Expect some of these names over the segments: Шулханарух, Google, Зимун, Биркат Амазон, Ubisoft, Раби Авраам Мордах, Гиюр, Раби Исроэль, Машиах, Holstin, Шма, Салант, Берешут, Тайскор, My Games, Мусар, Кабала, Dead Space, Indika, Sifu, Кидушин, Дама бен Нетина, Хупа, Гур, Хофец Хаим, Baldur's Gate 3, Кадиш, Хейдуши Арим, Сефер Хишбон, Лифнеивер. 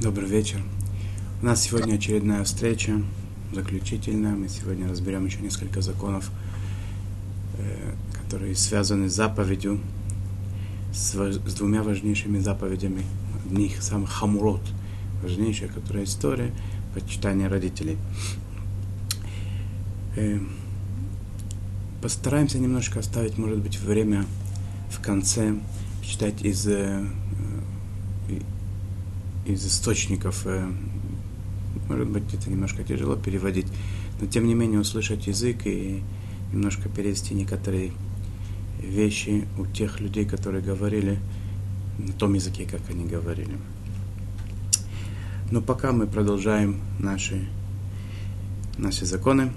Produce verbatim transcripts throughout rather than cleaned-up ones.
Добрый вечер. У нас сегодня очередная встреча, заключительная. Мы сегодня разберем еще несколько законов, которые связаны с заповедью, с, с двумя важнейшими заповедями. Одних самых хамурот, важнейшая, которая история, почитание родителей. Постараемся немножко оставить, может быть, время в конце, читать из... из источников, может быть, это немножко тяжело переводить, но тем не менее услышать язык и немножко перевести некоторые вещи у тех людей, которые говорили на том языке, как они говорили. Но пока мы продолжаем наши, наши законы.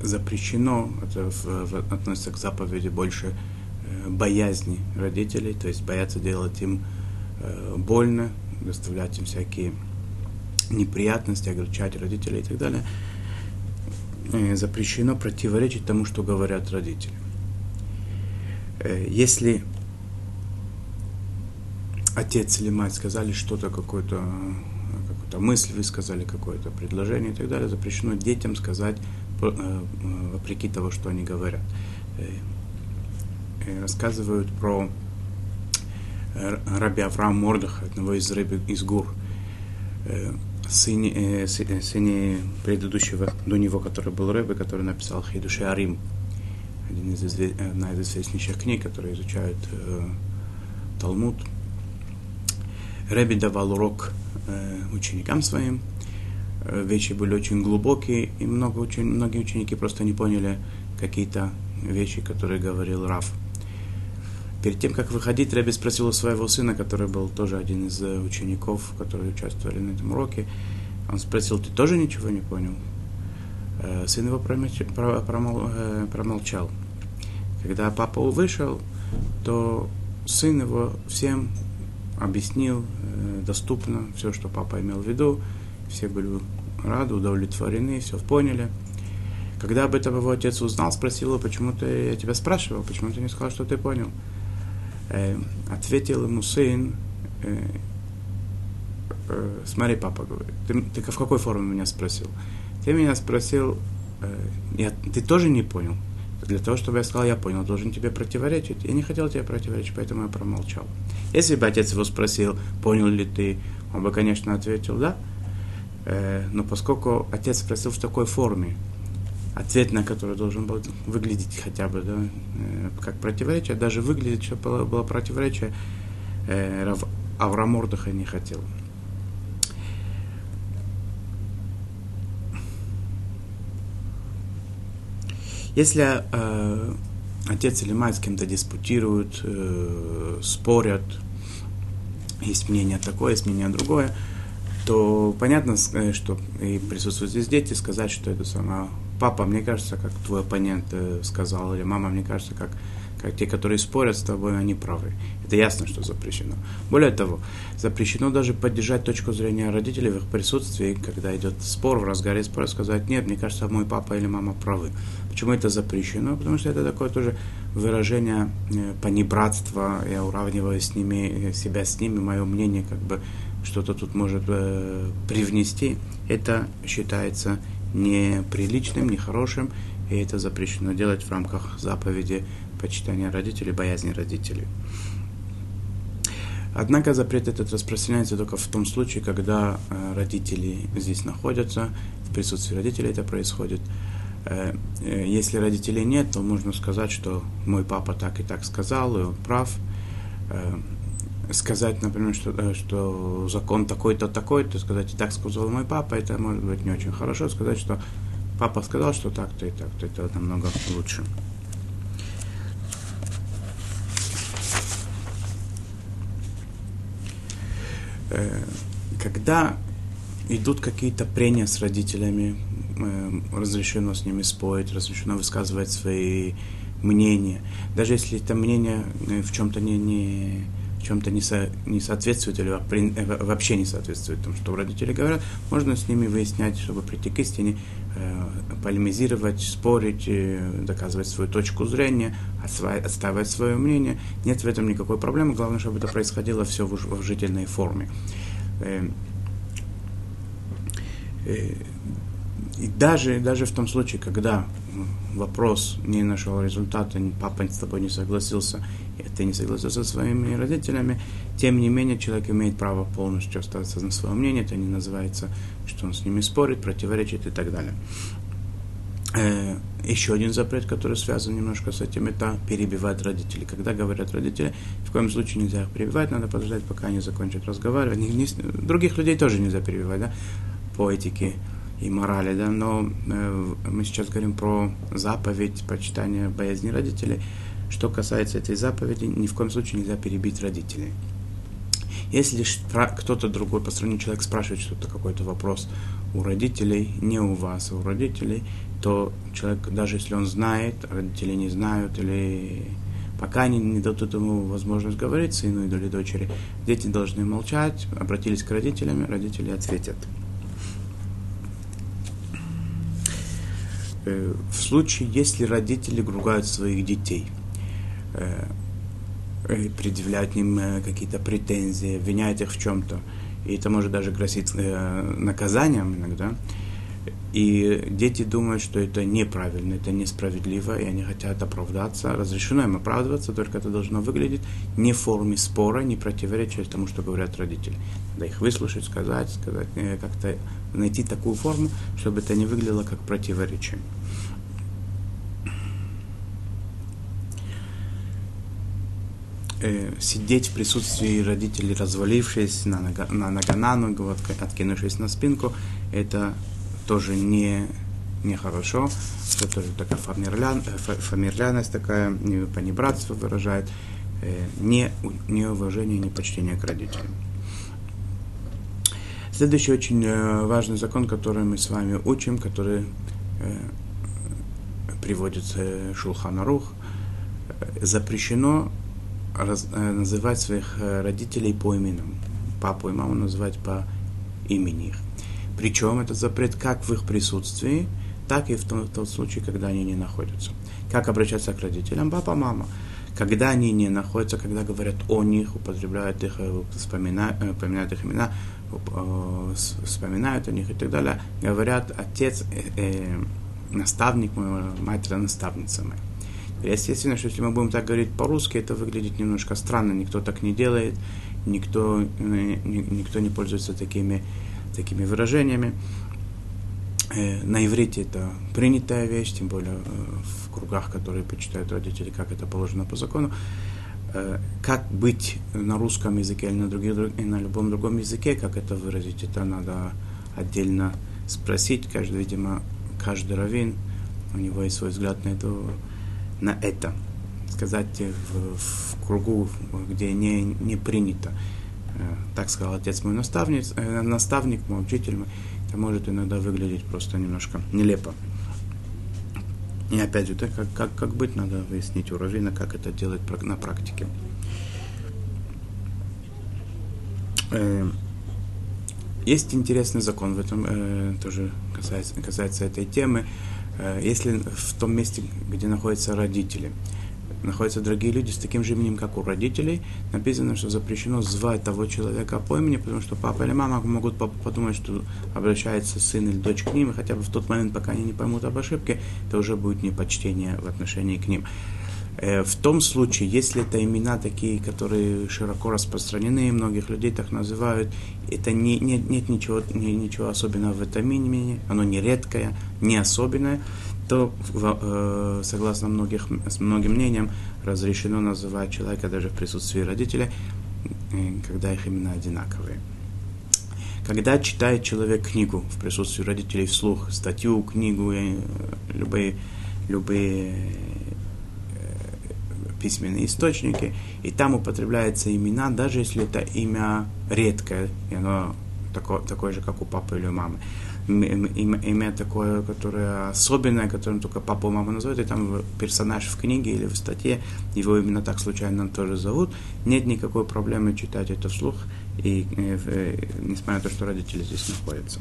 Запрещено, это относится к заповеди больше боязни родителей, то есть бояться делать им больно, доставлять им всякие неприятности, огорчать родителей и так далее. И запрещено противоречить тому, что говорят родители. Если отец или мать сказали что-то, какую-то, какую-то мысль высказали, какое-то предложение и так далее, запрещено детям сказать вопреки того, что они говорят. И рассказывают про Раби Авраам Мордах, одного из Раби из Гур, сыне, сыне предыдущего, до него, который был Раби, который написал Хейдуши Арим, один из извест, одна из известнейших книг, которые изучают э, Талмуд. Раби давал урок э, ученикам своим, вещи были очень глубокие, и много, очень, многие ученики просто не поняли какие-то вещи, которые говорил Рав. Перед тем, как выходить, Раби спросил у своего сына, который был тоже один из учеников, которые участвовали на этом уроке. Он спросил: «Ты тоже ничего не понял?» Сын его промолчал. Когда папа вышел, то сын его всем объяснил доступно все, что папа имел в виду. Все были рады, удовлетворены, все поняли. Когда об этом его отец узнал, спросил его: «Почему ты, я тебя спрашивал, почему ты не сказал, что ты понял?» Ответил ему сын: «Смотри, папа, говорит, ты, ты в какой форме меня спросил? Ты меня спросил, я, ты тоже не понял? Для того, чтобы я сказал, я понял, должен тебе противоречить. Я не хотел тебе противоречить, поэтому я промолчал». Если бы отец его спросил, понял ли ты, он бы, конечно, ответил «да». Но поскольку отец спросил в такой форме, ответ на который должен был выглядеть хотя бы, да, как противоречие, даже выглядеть, что было, было противоречие, э, Авраам Мордах не хотел. Если э, отец или мать с кем-то диспутируют, э, спорят, есть мнение такое, есть мнение другое, то понятно, что и присутствуют здесь дети, сказать, что это сама папа, мне кажется, как твой оппонент сказал, или мама, мне кажется, как, как те, которые спорят с тобой, они правы. Это ясно, что запрещено. Более того, запрещено даже поддержать точку зрения родителей в их присутствии, когда идет спор, в разгаре спора, сказать: «Нет, мне кажется, мой папа или мама правы». Почему это запрещено? Потому что это такое тоже выражение панибратства, я уравниваю с ними, себя с ними, мое мнение как бы что-то тут может э, привнести. Это считается неприличным, нехорошим, и это запрещено делать в рамках заповеди почитания родителей, боязни родителей. Однако запрет этот распространяется только в том случае, когда родители здесь находятся, в присутствии родителей это происходит. Если родителей нет, то можно сказать, что мой папа так и так сказал, и он прав. Сказать, например, что, что закон такой-то, такой-то, сказать, и так сказал мой папа, это может быть не очень хорошо. Сказать, что папа сказал, что так-то и так-то, это намного лучше. Когда идут какие-то прения с родителями, разрешено с ними спорить, разрешено высказывать свои мнения. Даже если это мнение в чем-то не... не чем-то не, со, не соответствует или вообще не соответствует тому, что родители говорят, можно с ними выяснять, чтобы прийти к истине, э, полемизировать, спорить, э, доказывать свою точку зрения, осва- отставать свое мнение. Нет в этом никакой проблемы, главное, чтобы это происходило все в, в жительной форме. Э, э, И даже, даже в том случае, когда вопрос не нашел результата, папа с тобой не согласился, ты не согласился со своими родителями, тем не менее человек имеет право полностью остаться на своем мнении, это не называется, что он с ними спорит, противоречит и так далее. Еще один запрет, который связан немножко с этим, это перебивать родителей. Когда говорят родители, в коем случае нельзя их перебивать, надо подождать, пока они закончат разговаривать. Других людей тоже нельзя перебивать, да, по этике и морали, да, но э, мы сейчас говорим про заповедь почитания боязни родителей. Что касается этой заповеди, ни в коем случае нельзя перебить родителей. Если штра- кто-то другой по стране человек спрашивает что-то, какой-то вопрос у родителей, не у вас, а у родителей, то человек, даже если он знает, родители не знают, или пока они не дадут ему возможность говорить сыну или дочери, дети должны молчать, обратились к родителям, родители ответят. В случае, если родители ругают своих детей, предъявляют им какие-то претензии, обвиняют их в чем-то, и это может даже грозить наказанием иногда, и дети думают, что это неправильно, это несправедливо, и они хотят оправдаться, разрешено им оправдываться, только это должно выглядеть не в форме спора, не противоречия тому, что говорят родители. Надо их выслушать, сказать, сказать, как-то найти такую форму, чтобы это не выглядело как противоречие. Сидеть в присутствии родителей, развалившись на нога, на нога, на ногу, откинувшись на спинку, это тоже не, не хорошо, это тоже такая фамильяр, фамильярность, такая понебратство выражает, не, не уважение, не почтение к родителям. Следующий очень важный закон, который мы с вами учим, который приводится в Шулханарух, запрещено раз, называть своих родителей по именам, папу и маму называть по имени их. Причем этот запрет как в их присутствии, так и в том, в том случае, когда они не находятся. Как обращаться к родителям? Папа, мама. Когда они не находятся, когда говорят о них, употребляют их, вспоминают, упоминают их имена, вспоминают о них и так далее, говорят отец, э, э, наставник мой, мать, наставница моя. Естественно, что если мы будем так говорить по-русски, это выглядит немножко странно, никто так не делает, никто, никто не пользуется такими такими выражениями. На иврите это принятая вещь, тем более в кругах, которые почитают родители, как это положено по закону. Как быть на русском языке или на, других, на любом другом языке, как это выразить, это надо отдельно спросить. Каждый, видимо, каждый раввин, у него есть свой взгляд на это. На это. Сказать в, в кругу, где не, не принято. Так сказал отец мой наставник, наставник мой учитель мой, это может иногда выглядеть просто немножко нелепо. И опять же, так как, как, как быть, надо выяснить у раввина, как это делать на практике. Есть интересный закон, в этом тоже касается, касается этой темы. Если в том месте, где находятся родители, находятся другие люди с таким же именем, как у родителей, написано, что запрещено звать того человека по имени, потому что папа или мама могут подумать, что обращается сын или дочь к ним, и хотя бы в тот момент, пока они не поймут об ошибке, это уже будет непочтение в отношении к ним. В том случае, если это имена такие, которые широко распространены, многих людей так называют, это не, не, нет ничего, не, ничего особенного в этом имени, оно не редкое, не особенное, то, согласно многих, многим мнениям, разрешено называть человека даже в присутствии родителей, когда их имена одинаковые. Когда читает человек книгу в присутствии родителей вслух, статью, книгу, любые, любые письменные источники, и там употребляются имена, даже если это имя редкое, и оно такое, такое же, как у папы или у мамы, имя такое, которое особенное, которым только папа и мама называют, и там персонаж в книге или в статье, его именно так случайно тоже зовут. Нет никакой проблемы читать это вслух, и, и, несмотря на то, что родители здесь находятся.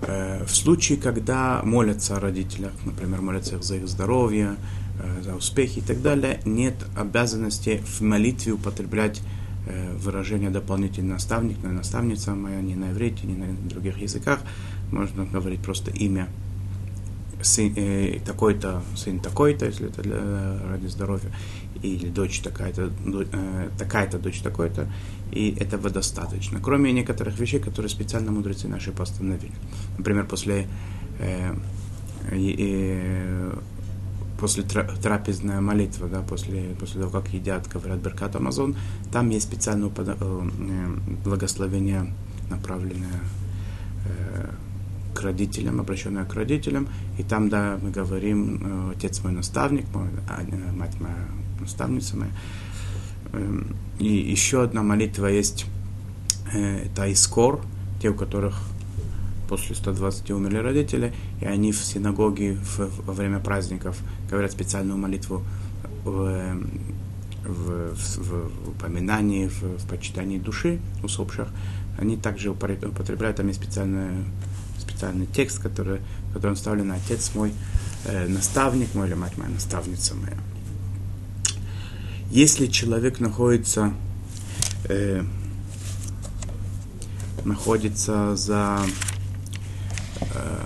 В случае, когда молятся о родителях, например, молятся их за их здоровье, за успехи и так далее, нет обязанности в молитве употреблять выражение дополнительный наставник, но наставница моя не на иврите, не на других языках, можно говорить просто имя сын, э, такой-то, сын такой-то, если это для, ради здоровья, или дочь такая-то, до, э, такая-то, дочь такой-то, и этого достаточно. Кроме некоторых вещей, которые специально мудрецы наши постановили. Например, после, э, э, после трапезная молитва, да, после, после того, как едят, говорят Биркат Амазон, там есть специальное благословение, направленное э, к родителям, обращенное к родителям, и там, да, мы говорим, отец мой наставник, мой, а, мать моя наставница моя. И еще одна молитва есть, э, Тайскор, те, у которых после ста двадцати умерли родители, и они в синагоге в, во время праздников говорят специальную молитву в, в, в упоминании, в, в почитании души усопших. Они также употребляют, там есть специальное специальный текст, который, который вставлен на отец мой, э, наставник мой или мать моя, наставница моя. Если человек находится, э, находится за э,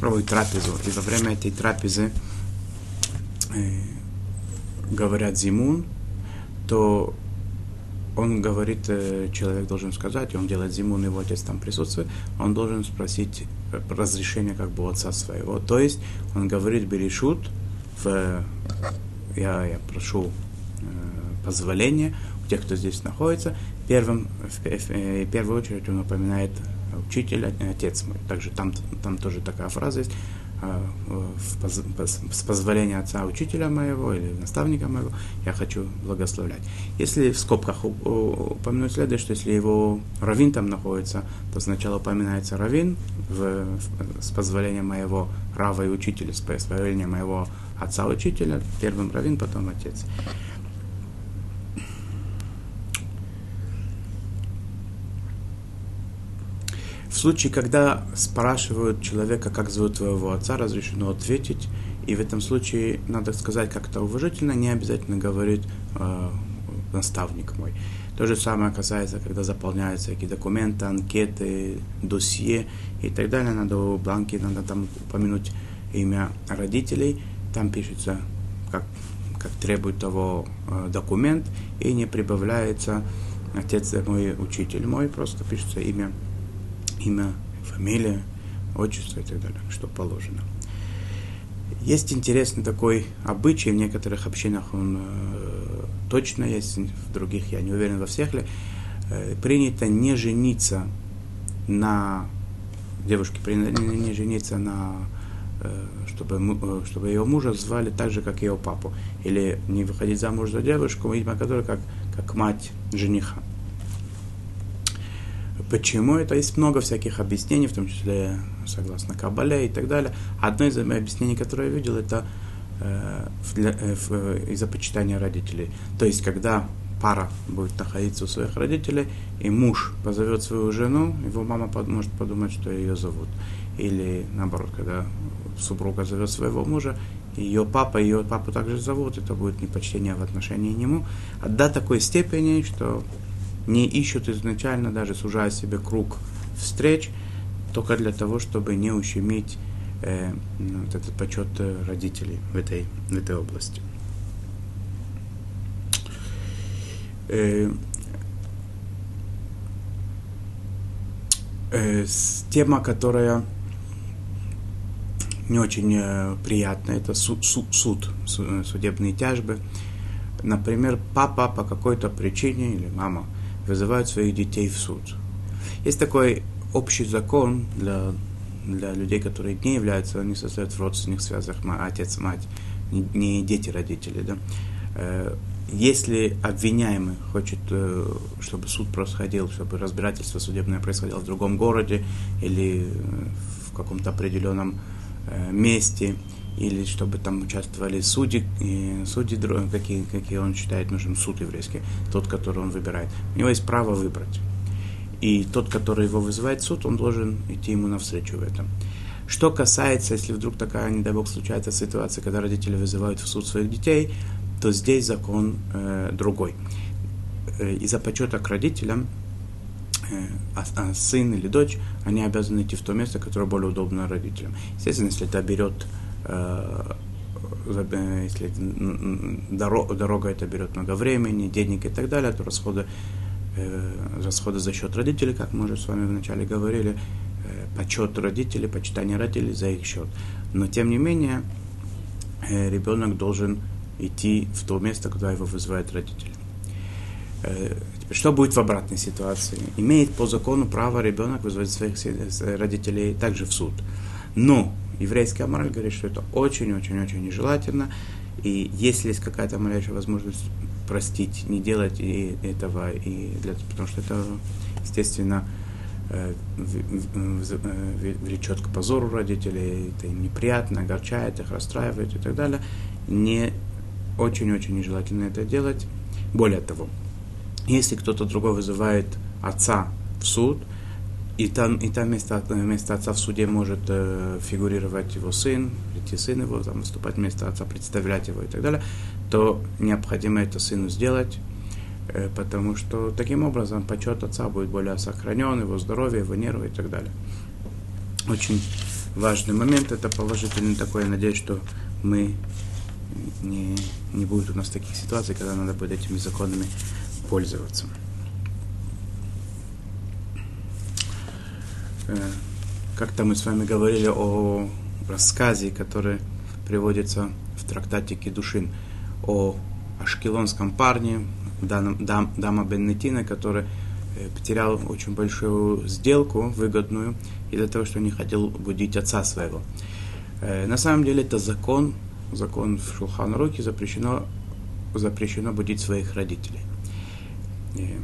проводит трапезу, и во время этой трапезы э, говорят Зимун, то он говорит, человек должен сказать, он делает зимун, его отец там присутствует, он должен спросить разрешение как бы у отца своего. То есть он говорит Берешут, в, я, я прошу э, позволения у тех, кто здесь находится. Первым, в, в, в первую очередь он напоминает учитель, отец мой. Также там, там тоже такая фраза есть, с позволения отца учителя моего или наставника моего, я хочу благословлять. Если в скобках упомянуть следует, что если его раввин там находится, то сначала упоминается раввин в, в, с позволения моего рава и учителя, с позволения моего отца учителя, первым раввин, потом отец. В случае, когда спрашивают человека, как зовут твоего отца, разрешено ответить, и в этом случае надо сказать как-то уважительно, не обязательно говорить э, наставник мой. То же самое касается, когда заполняются какие документы, анкеты, досье и так далее, надо в бланке, надо там упомянуть имя родителей, там пишется, как, как требует того э, документ, и не прибавляется отец мой, учитель мой, просто пишется имя, имя, фамилия, отчество и так далее, что положено. Есть интересный такой обычай, в некоторых общинах он э, точно есть, в других я не уверен во всех ли, э, принято не жениться на девушке, принято не, не жениться на, э, чтобы, чтобы ее мужа звали так же, как ее папу, или не выходить замуж за девушку, видимо, которая как, как мать жениха. Почему это? Есть много всяких объяснений, в том числе согласно Кабале и так далее. Одно из объяснений, которое я видел, это э, э, из-за почитания родителей. То есть, когда пара будет находиться у своих родителей, и муж позовет свою жену, его мама под, может подумать, что ее зовут. Или наоборот, когда супруга зовет своего мужа, ее папа, ее папу также зовут, это будет непочтение в отношении нему. До такой степени, что не ищут изначально, даже сужая себе круг встреч, только для того, чтобы не ущемить э, вот этот почет родителей в этой, в этой области. Э, э, тема, которая не очень э, приятная, это суд, суд, суд, судебные тяжбы. Например, папа по какой-то причине или мама вызывают своих детей в суд. Есть такой общий закон для, для людей, которые не являются, они состоят в родственных связях, отец, мать, не дети родители, да? Если обвиняемый хочет, чтобы суд происходил, чтобы разбирательство судебное происходило в другом городе или в каком-то определенном месте, или чтобы там участвовали судьи, судьи какие, какие он считает нужным, суд еврейский, тот, который он выбирает. У него есть право выбрать. И тот, который его вызывает в суд, он должен идти ему навстречу в этом. Что касается, если вдруг такая, не дай бог, случается ситуация, когда родители вызывают в суд своих детей, то здесь закон э, другой. Из-за почета к родителям э, а, а сын или дочь, они обязаны идти в то место, которое более удобно родителям. Естественно, если это берет, э, если дорога, дорога это берет много времени, денег и так далее, то расходы, э, расходы за счет родителей, как мы уже с вами вначале говорили, э, почет родителей, почитание родителей за их счет. Но тем не менее, э, ребенок должен идти в то место, куда его вызывает родитель. Теперь, что будет в обратной ситуации? Имеет по закону право ребенок вызвать своих родителей также в суд. Но еврейская мораль говорит, что это очень-очень-очень нежелательно. И если есть какая-то малейшая возможность простить, не делать и этого, и для, потому что это, естественно, влечет к позору родителей, это им неприятно, огорчает, их расстраивает и так далее. Не очень-очень нежелательно это делать. Более того, если кто-то другой вызывает отца в суд, и там, и там вместо, вместо отца в суде может э, фигурировать его сын, прийти сын его, там, выступать вместо отца, представлять его и так далее, то необходимо это сыну сделать, э, потому что таким образом почет отца будет более сохранен, его здоровье, его нервы и так далее. Очень важный момент, это положительный такой, я надеюсь, что мы... Не, не будет у нас таких ситуаций, когда надо будет этими законами пользоваться. Как-то мы с вами говорили о рассказе, который приводится в трактате Кедушин, о ашкелонском парне Дам, Дам, Дама бен Нетина, который потерял очень большую сделку, выгодную, из-за того, что не хотел будить отца своего. На самом деле это закон, закон в Шулханарухе запрещено, запрещено будить своих родителей. И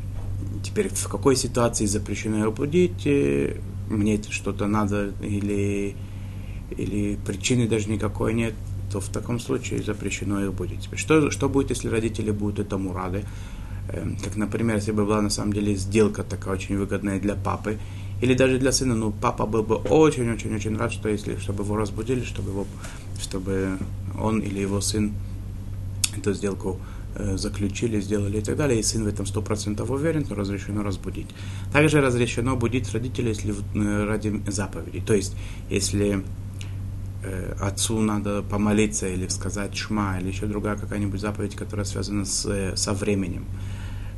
теперь в какой ситуации запрещено его будить? Мне что-то надо или, или причины даже никакой нет, то в таком случае запрещено его будить. Теперь что, что будет, если родители будут этому рады? Как, например, если бы была на самом деле сделка такая очень выгодная для папы, или даже для сына, ну, папа был бы очень-очень-очень рад, что если, чтобы его разбудили, чтобы, его, чтобы он или его сын эту сделку э, заключили, сделали и так далее, и сын в этом сто процентов уверен, то разрешено разбудить. Также разрешено будить родителей, если э, ради заповедей. То есть, если э, отцу надо помолиться или сказать шма, или еще другая какая-нибудь заповедь, которая связана с, э, со временем.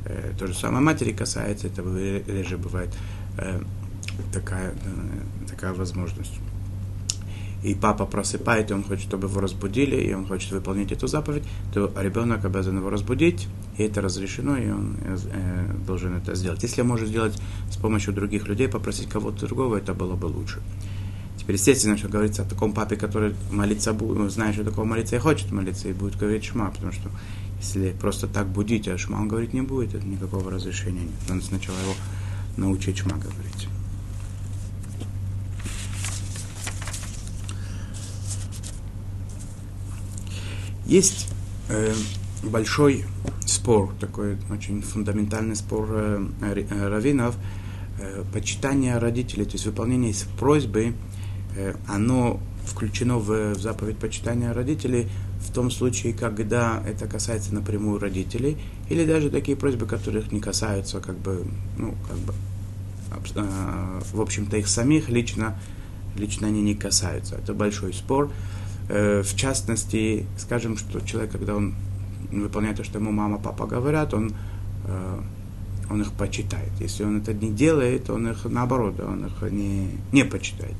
Э, то же самое матери касается, это реже бывает. Э, Такая, такая возможность. И папа просыпает, и он хочет, чтобы его разбудили, и он хочет выполнить эту заповедь, то ребенок обязан его разбудить, и это разрешено, и он э, должен это сделать. Если он может сделать с помощью других людей, попросить кого-то другого, это было бы лучше. Теперь, естественно, что говорится о таком папе, который молиться будет, знает, что такого молиться и хочет молиться, и будет говорить шма, потому что если просто так будить, а шма он говорить не будет, это никакого разрешения нет. Надо сначала его научить шма говорить. Есть э, большой спор, такой очень фундаментальный спор э, э, раввинов. Э, почитание родителей, то есть выполнение просьбы, э, оно включено в, в заповедь почитания родителей в том случае, когда это касается напрямую родителей, или даже такие просьбы, которых не касаются, как бы, ну, как бы, э, в общем-то, их самих лично, лично они не касаются. Это большой спор. В частности, скажем, что человек, когда он выполняет то, что ему мама, папа говорят, он, он их почитает. Если он это не делает, он их, наоборот, он их не, не почитает.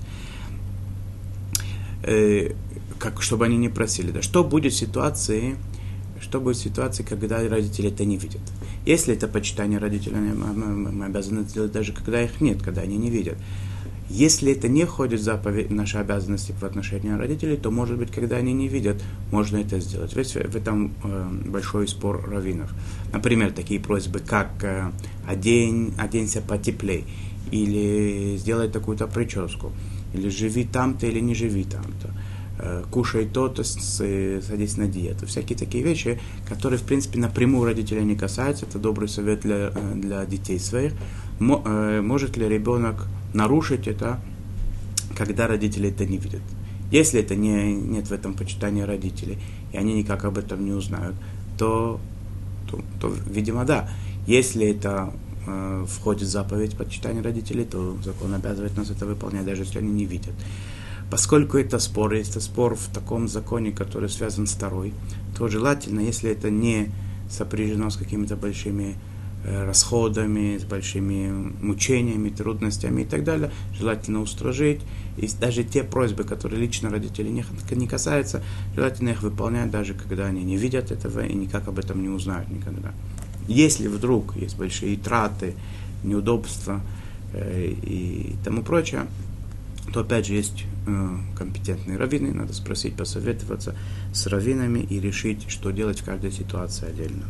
Как, чтобы они не просили. Да, что будет в ситуации, что будет в ситуации, когда родители это не видят? Если это почитание родителей, мы обязаны делать даже когда их нет, когда они не видят. Если это не входит в заповедь, наши обязанности по отношению родителей, то, может быть, когда они не видят, можно это сделать. Ведь в этом большой спор раввинов. Например, такие просьбы, как «одень, оденься потеплей», или «сделай такую-то прическу», или «живи там-то» или «не живи там-то», кушай то-то, садись на диету. Всякие такие вещи, которые, в принципе, напрямую родителей не касаются. Это добрый совет для, для детей своих. Может ли ребенок нарушить это, когда родители это не видят? Если это не, нет в этом почитания родителей, и они никак об этом не узнают, то, то, то видимо, да. Если это э, входит в заповедь почитания родителей, то закон обязывает нас это выполнять, даже если они не видят. Поскольку это спор, если это спор в таком законе, который связан с Торой, то желательно, если это не сопряжено с какими-то большими расходами, с большими мучениями, трудностями и так далее, желательно устражить. И даже те просьбы, которые лично родители не касаются, желательно их выполнять, даже когда они не видят этого и никак об этом не узнают никогда. Если вдруг есть большие траты, неудобства и тому прочее, то опять же есть э, компетентные раввины, надо спросить, посоветоваться с раввинами и решить, что делать в каждой ситуации отдельно.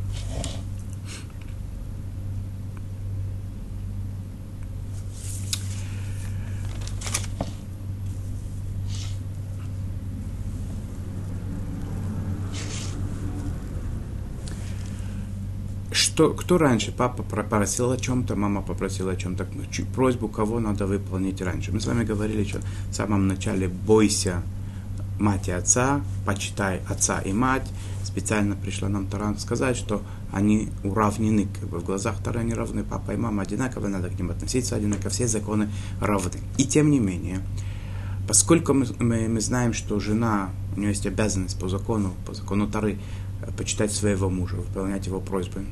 Что, кто раньше? Папа попросил о чем-то, мама попросила о чем-то. Просьбу кого надо выполнить раньше? Мы с вами говорили еще в самом начале: бойся мать и отца, почитай отца и мать. Специально пришла нам Тора сказать, что они уравнены. Как бы в глазах Тора они равны, папа и мама одинаковы, надо к ним относиться одинаково, все законы равны. И тем не менее, поскольку мы, мы, мы знаем, что жена, у нее есть обязанность по закону, по закону Торы, почитать своего мужа, выполнять его просьбы,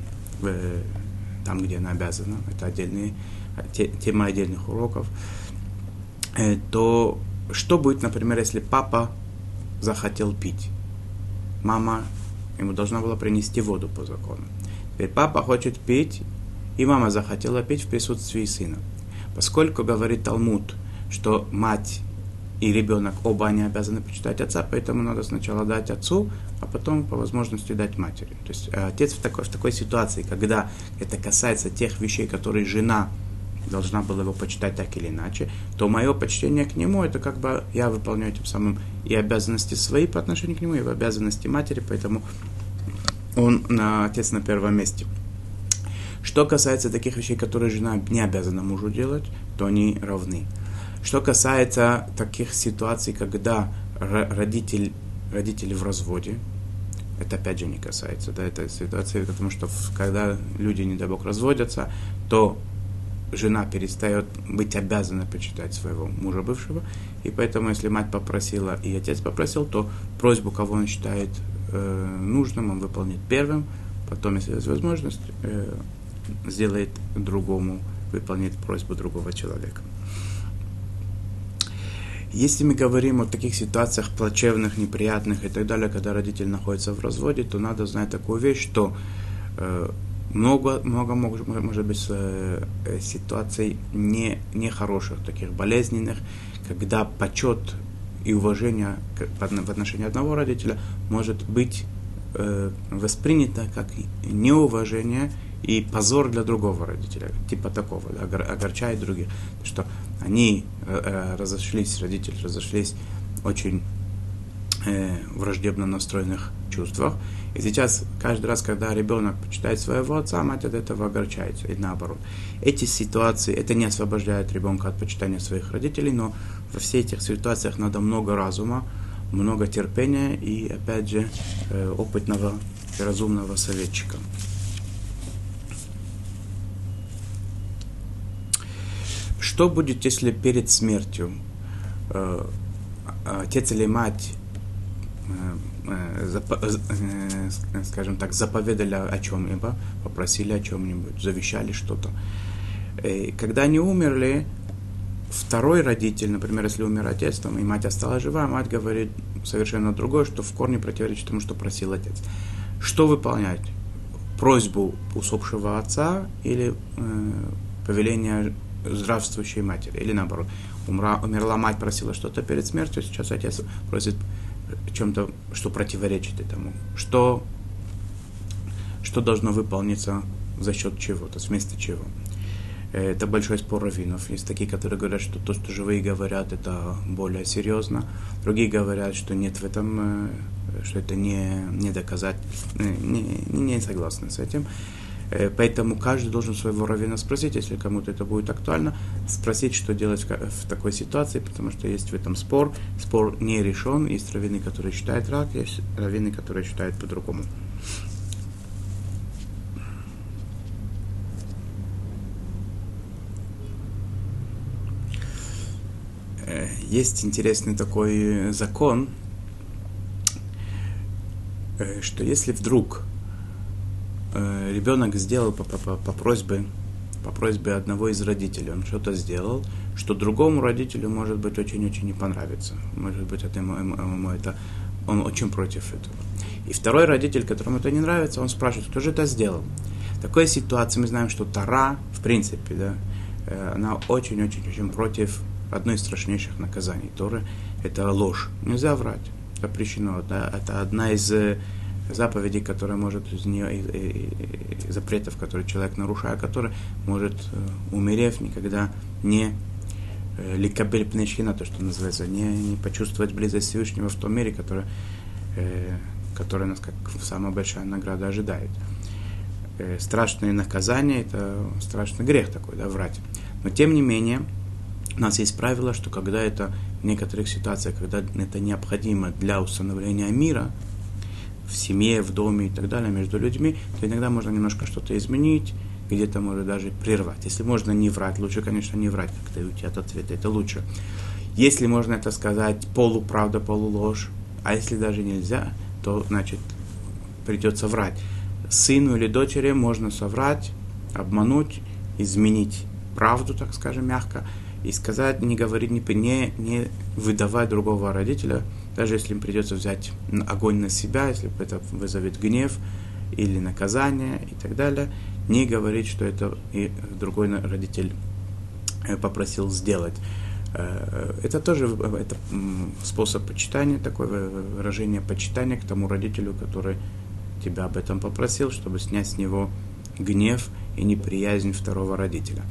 там, где она обязана, это отдельные, те, тема отдельных уроков, то что будет, например, если папа захотел пить? Мама ему должна была принести воду по закону. Теперь папа хочет пить, и мама захотела пить в присутствии сына. Поскольку, говорит Талмуд, что мать и ребенок, оба они обязаны почитать отца, поэтому надо сначала дать отцу, а потом по возможности дать матери. То есть отец в такой, в такой ситуации, когда это касается тех вещей, которые жена должна была его почитать так или иначе, то мое почтение к нему, это как бы я выполняю тем самым и обязанности свои по отношению к нему, и обязанности матери, поэтому он, отец, на первом месте. Что касается таких вещей, которые жена не обязана мужу делать, то они равны. Что касается таких ситуаций, когда родитель, родители в разводе, это опять же не касается, да, этой ситуации, потому что когда люди, не дай бог, разводятся, то жена перестает быть обязана почитать своего мужа бывшего, и поэтому, если мать попросила и отец попросил, то просьбу, кого он считает э, нужным, он выполнит первым, потом, если есть возможность, э, сделает другому, выполнит просьбу другого человека. Если мы говорим о таких ситуациях плачевных, неприятных и так далее, когда родитель находится в разводе, то надо знать такую вещь, что много, много может, может быть ситуаций не, нехороших, таких болезненных, когда почет и уважение в отношении одного родителя может быть воспринято как неуважение и позор для другого родителя, типа такого, да, огорчает других, что они э, разошлись, родители разошлись очень э, враждебно настроенных чувствах, и сейчас каждый раз, когда ребенок почитает своего отца, мать от этого огорчается, и наоборот. Эти ситуации, это не освобождает ребенка от почитания своих родителей, но во всех этих ситуациях надо много разума, много терпения и, опять же, э, опытного и разумного советчика. Что будет, если перед смертью э, отец или мать, э, запо, э, скажем так, заповедали о чем-либо, попросили о чем-нибудь, завещали что-то? И когда они умерли, второй родитель, например, если умер отец, там, и мать осталась жива, мать говорит совершенно другое, что в корне противоречит тому, что просил отец. Что выполнять? Просьбу усопшего отца или э, повеление здравствующей матери, или наоборот, умра, умерла мать, просила что-то перед смертью, сейчас отец просит о чем-то, что противоречит этому. Что, что должно выполниться за счет чего, то есть вместо чего. Это большой спор раввинов. Есть такие, которые говорят, что то, что живые говорят, это более серьезно. Другие говорят, что нет в этом, что это не, не доказать, не, не согласны с этим. Поэтому каждый должен своего раввина спросить, если кому-то это будет актуально, спросить, что делать в такой ситуации, потому что есть в этом спор. Спор не решен. Есть раввины, которые считают так, есть раввины, которые считают по-другому. Есть интересный такой закон, что если вдруг ребенок сделал по, по, по просьбе, по просьбе одного из родителей, он что-то сделал, что другому родителю, может быть, очень-очень не понравится. Может быть, это ему, ему это, он очень против этого. И второй родитель, которому это не нравится, он спрашивает, кто же это сделал. В такой ситуации мы знаем, что Тора, в принципе, да, она очень-очень-очень против. Одно из страшнейших наказаний Торы – это ложь. Нельзя врать. Запрещено. Да? Это одна из заповедей, которая может из нее, запретов, которые человек нарушает, который может, умерев, никогда не ликабель пнешина, то, что называется, не, не почувствовать близость Всевышнего в том мире, который, который нас как самая большая награда ожидает. Страшные наказания – это страшный грех такой, да, врать. Но тем не менее, у нас есть правило, что когда это в некоторых ситуациях, когда это необходимо для установления мира в семье, в доме и так далее, между людьми, то иногда можно немножко что-то изменить, где-то можно даже прервать. Если можно не врать, лучше, конечно, не врать, как-то уйти от ответа, это лучше. Если можно это сказать, полуправда, полуложь, а если даже нельзя, то, значит, придется врать. Сыну или дочери можно соврать, обмануть, изменить правду, так скажем, мягко, и сказать, не говорить, не, не, не выдавать другого родителя, даже если им придется взять огонь на себя, если это вызовет гнев или наказание и так далее, не говорить, что это и другой родитель попросил сделать. Это тоже это способ почитания, такое выражение почитания к тому родителю, который тебя об этом попросил, чтобы снять с него гнев и неприязнь второго родителя.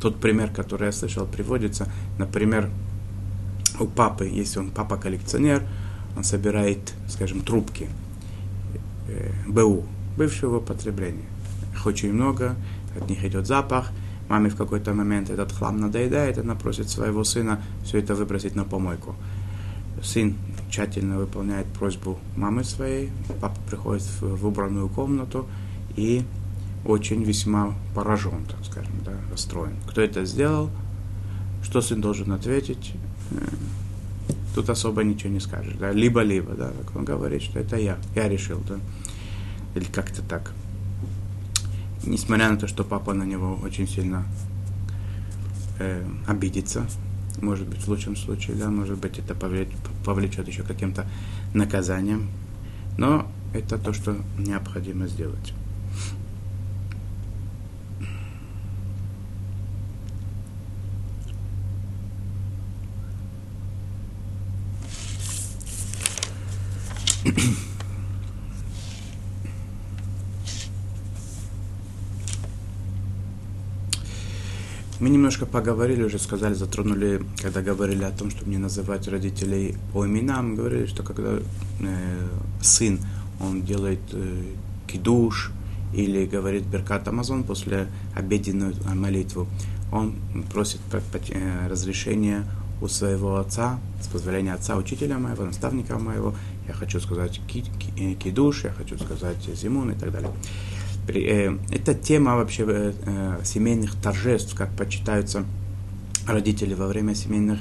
Тот пример, который я слышал, приводится, например, у папы, если он папа коллекционер, он собирает, скажем, трубки БУ, бывшего употребления. Их очень много, от них идет запах, маме в какой-то момент этот хлам надоедает, она просит своего сына все это выбросить на помойку. Сын тщательно выполняет просьбу мамы своей, папа приходит в убранную комнату и очень весьма поражен, так скажем, да, расстроен. Кто это сделал? Что сын должен ответить? Тут особо ничего не скажешь, да, либо-либо, да, так он говорит, что это я, я решил, да, или как-то так. Несмотря на то, что папа на него очень сильно э, обидится, может быть, в лучшем случае, да, может быть, это повлечет, повлечет еще каким-то наказанием, но это то, что необходимо сделать. Мы немножко поговорили, уже сказали, затронули, когда говорили о том, чтобы не называть родителей по именам, говорили, что когда э, сын, он делает э, кидуш или говорит Биркат Амазон после обеденную молитву, он просит э, разрешения у своего отца, с позволения отца, учителя моего, наставника моего, я хочу сказать кидуш, я хочу сказать зимун и так далее. Это тема вообще семейных торжеств, как почитаются родители во время семейных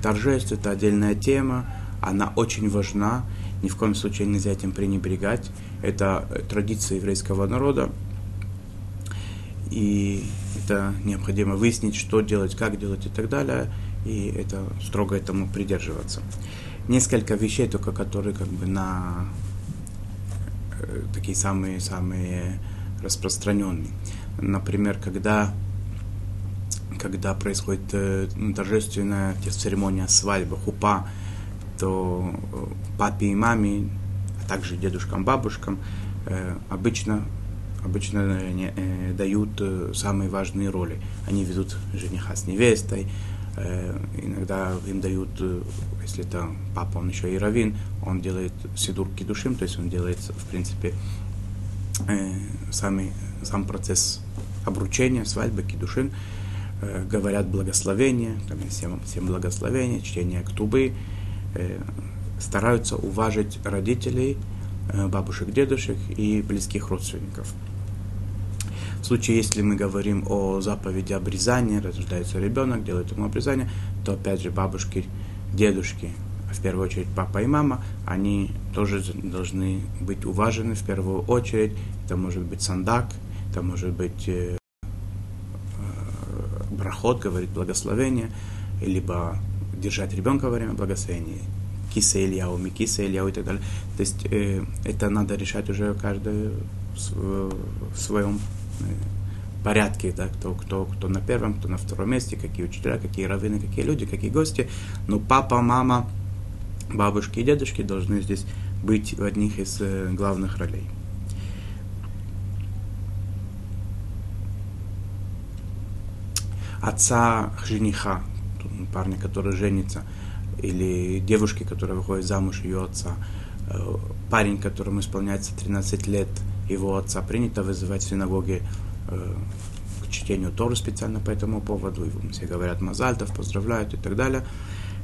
торжеств. Это отдельная тема, она очень важна, ни в коем случае нельзя этим пренебрегать. Это традиция еврейского народа, и это необходимо выяснить, что делать, как делать и так далее, и это, строго этому придерживаться. Несколько вещей только, которые как бы на... такие самые-самые распространенные. Например, когда когда происходит э, торжественная церемония свадьбы, хупа, то папе и маме, а также дедушкам, бабушкам э, обычно, обычно э, э, дают э, самые важные роли. Они ведут жениха с невестой, э, иногда им дают, э, если это папа, он еще и раввин, он делает сидур кидушим, то есть он делает, в принципе, э, сами, сам процесс обручения, свадьбы, кидушин, э, говорят благословение, там, всем, всем благословение, чтение ктубы, э, стараются уважить родителей, э, бабушек, дедушек и близких родственников. В случае, если мы говорим о заповеди обрезания, рождается ребенок, делают ему обрезание, то опять же бабушки, дедушки, в первую очередь папа и мама, они тоже должны быть уважены в первую очередь. Это может быть сандак, это может быть э, э, брахот, говорит благословение, либо держать ребенка во время благословения, кисе ильяу, ми кисе ильяу и так далее. То есть э, это надо решать уже каждый в, в своем порядке, да, кто, кто, кто на первом, кто на втором месте, какие учителя, какие раввины, какие люди, какие гости. Но папа, мама, бабушки и дедушки должны здесь быть в одних из главных ролей. Отца жениха, парня, который женится, или девушки, которая выходит замуж, ее отца, парень, которому исполняется тринадцать лет, его отца принято вызывать в синагоге к чтению Торы специально по этому поводу. Все говорят мазальтов, поздравляют и так далее.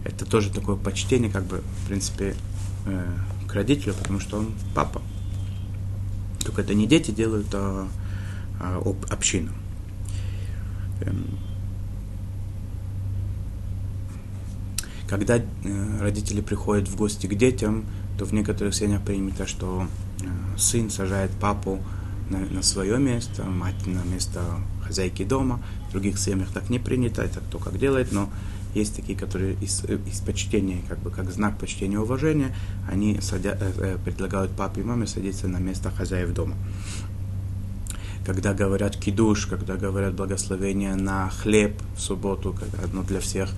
Это тоже такое почтение, как бы, в принципе, к родителю, потому что он папа. Только это не дети делают, а община. Когда родители приходят в гости к детям, то в некоторых семьях принято, что сын сажает папу на, на свое место, мать на место хозяйки дома. В других семьях так не принято, это кто как делает, но есть такие, которые из, из почтения, как бы как знак почтения и уважения, они садя, предлагают папе и маме садиться на место хозяев дома. Когда говорят кидуш, когда говорят благословение на хлеб в субботу, когда одно для всех,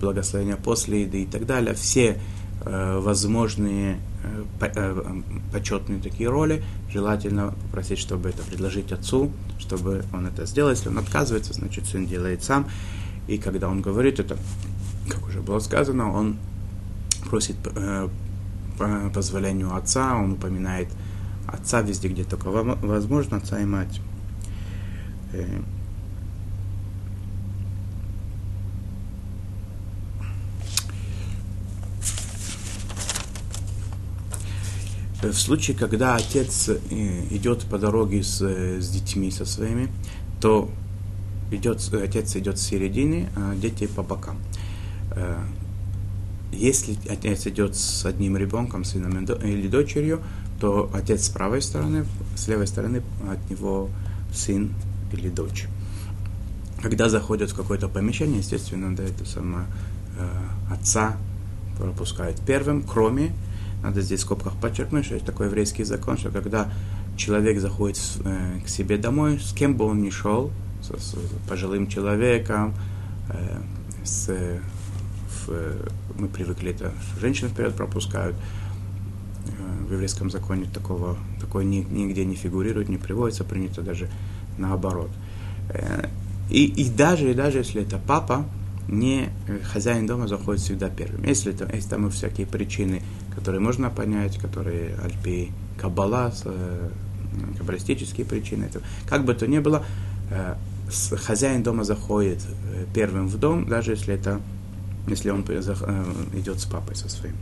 благословение после еды и так далее, все возможные почетные такие роли, желательно попросить, чтобы это предложить отцу, чтобы он это сделал. Если он отказывается, значит, сын делает сам. И когда он говорит это, как уже было сказано, он просит по позволению отца, он упоминает отца везде, где только возможно, отца и мать. В случае, когда отец идет по дороге с, с детьми, со своими, то идет, отец идет с середины, а дети по бокам. Если отец идет с одним ребенком, сыном или дочерью, то отец с правой стороны, с левой стороны от него сын или дочь. Когда заходят в какое-то помещение, естественно, да, это самое, отца пропускают первым, кроме... Надо здесь в скобках подчеркнуть, что это такой еврейский закон, что когда человек заходит э, к себе домой, с кем бы он ни шел, с, с пожилым человеком, э, с, в, мы привыкли, это, что женщин вперед пропускают, э, в еврейском законе такого, такое ни, нигде не фигурирует, не приводится, принято даже наоборот. Э, и, и, даже, и даже если это папа, не хозяин дома заходит всегда первым. Если там, если там всякие причины, которые можно понять, которые альпи каббала, каббалистические причины, это, как бы то ни было, хозяин дома заходит первым в дом, даже если это, если он идет с папой со своим.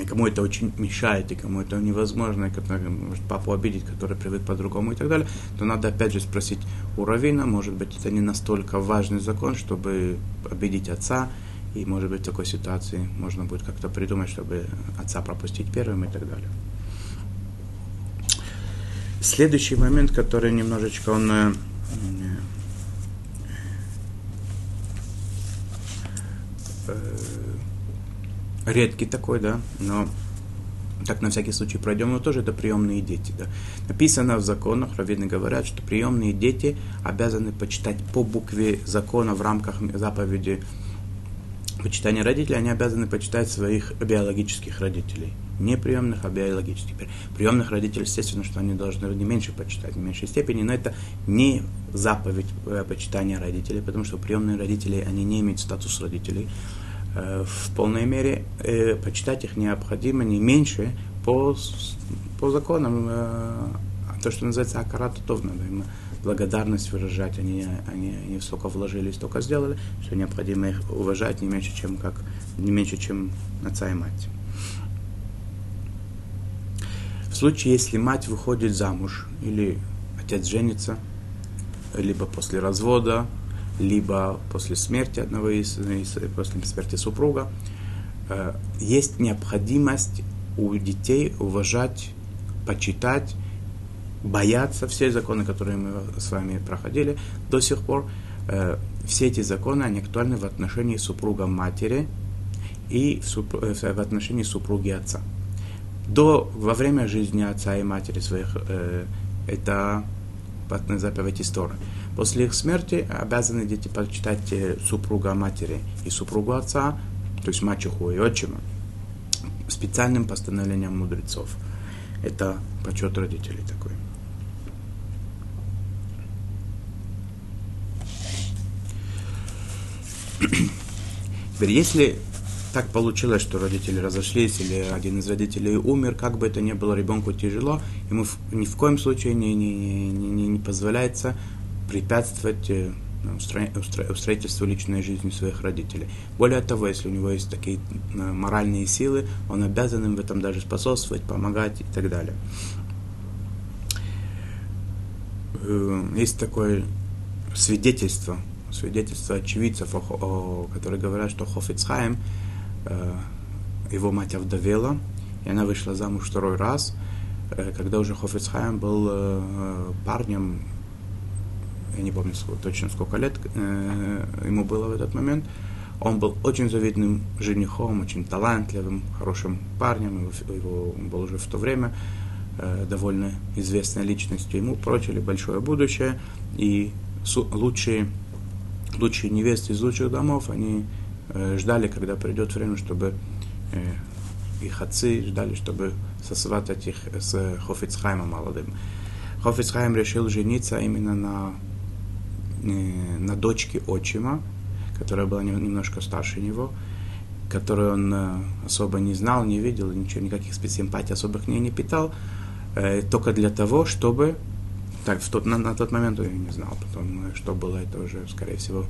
И кому это очень мешает, и кому это невозможно, и который может папу обидеть, который привык по-другому и так далее, то надо опять же спросить у раввина, может быть, это не настолько важный закон, чтобы обидеть отца, и, может быть, в такой ситуации можно будет как-то придумать, чтобы отца пропустить первым и так далее. Следующий момент, который немножечко он... редкий такой, да, но Так, на всякий случай пройдем, но тоже это приемные дети. Да. Написано в законах, раввины говорят, что приемные дети обязаны почитать по букве закона в рамках заповеди почитания родителей, они обязаны почитать своих биологических родителей. Не приемных, а биологических. Приемных родителей, естественно, что они должны не меньше почитать, в меньшей степени, но это не заповедь почитания родителей, потому что приемные родители, они не имеют статус родителей. В полной мере э, почитать их необходимо не меньше по, по законам, э, то, что называется акарат тов, надо им благодарность выражать, они, они, они столько вложили, столько сделали, что необходимо их уважать не меньше, чем, как, не меньше, чем отца и мать. В случае, если мать выходит замуж, или отец женится, либо после развода, либо после смерти одного из, после смерти супруга, есть необходимость у детей уважать, почитать, бояться все законы, которые мы с вами проходили до сих пор. Все эти законы, они актуальны в отношении супруга матери и в отношении супруги отца. До, во время жизни отца и матери своих это заповедь истории. После их смерти обязаны дети почитать супруга матери и супругу отца, то есть мачеху и отчима, специальным постановлением мудрецов. Это почет родителей такой. Теперь, если так получилось, что родители разошлись или один из родителей умер, как бы это ни было, ребенку тяжело, ему ни в коем случае не, не, не, не позволяется препятствовать устроительству личной жизни своих родителей. Более того, если у него есть такие моральные силы, он обязан им в этом даже способствовать, помогать и так далее. Есть такое свидетельство, свидетельство очевидцев, которые говорят, что Хофец Хаим, его мать овдовела, и она вышла замуж второй раз, когда уже Хофец Хаим был парнем, я не помню сколько, точно сколько лет э, ему было в этот момент. Он был очень завидным женихом, очень талантливым, хорошим парнем. Его, его, он был уже в то время э, довольно известной личностью. Ему прочили большое будущее. И су- лучшие, лучшие невесты из лучших домов, они э, ждали, когда придет время, чтобы э, их отцы ждали, чтобы сосватать их с Хофец Хаимом молодым. Хофец Хаим решил жениться именно на на дочке отчима, которая была немножко старше него, которую он особо не знал, не видел, ничего, никаких спецсимпатий особых к ней не питал, только для того, чтобы... Так, в тот, на, на тот момент он ее не знал, потом, что было, это уже, скорее всего,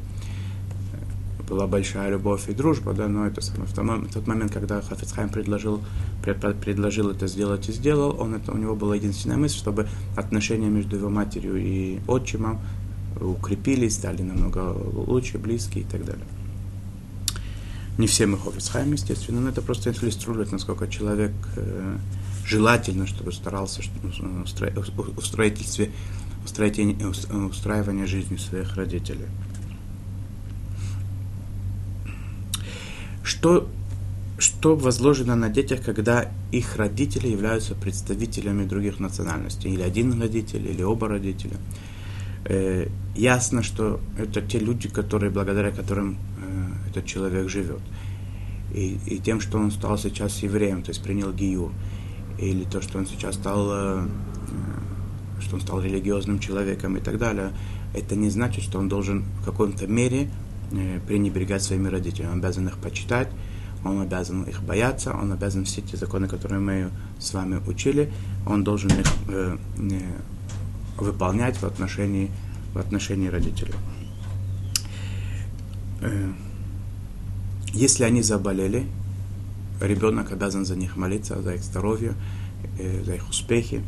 была большая любовь и дружба, да, но это самое, в, том, в тот момент, когда Хофец Хаим предложил, пред, предложил это сделать и сделал, он, это, у него была единственная мысль, чтобы отношения между его матерью и отчимом укрепились, стали намного лучше, близкие и так далее. Не все мы Хофец Хаим, естественно, но это просто иллюстрирует, насколько человек э, желательно, чтобы старался в устро... устроительстве, устроительстве, устраивания жизни своих родителей. Что, что возложено на детях, когда их родители являются представителями других национальностей, или один родитель, или оба родителя? Э, ясно, что это те люди, которые, благодаря которым э, этот человек живет. И, и тем, что он стал сейчас евреем, то есть принял гиюр, или то, что он сейчас стал, э, что он стал религиозным человеком и так далее, это не значит, что он должен в каком-то мере э, пренебрегать своими родителями. Он обязан их почитать, он обязан их бояться, он обязан все те законы, которые мы с вами учили, он должен их э, э, выполнять в отношении, в отношении родителей. Если они заболели, ребенок обязан за них молиться, за их здоровье, за их успехи.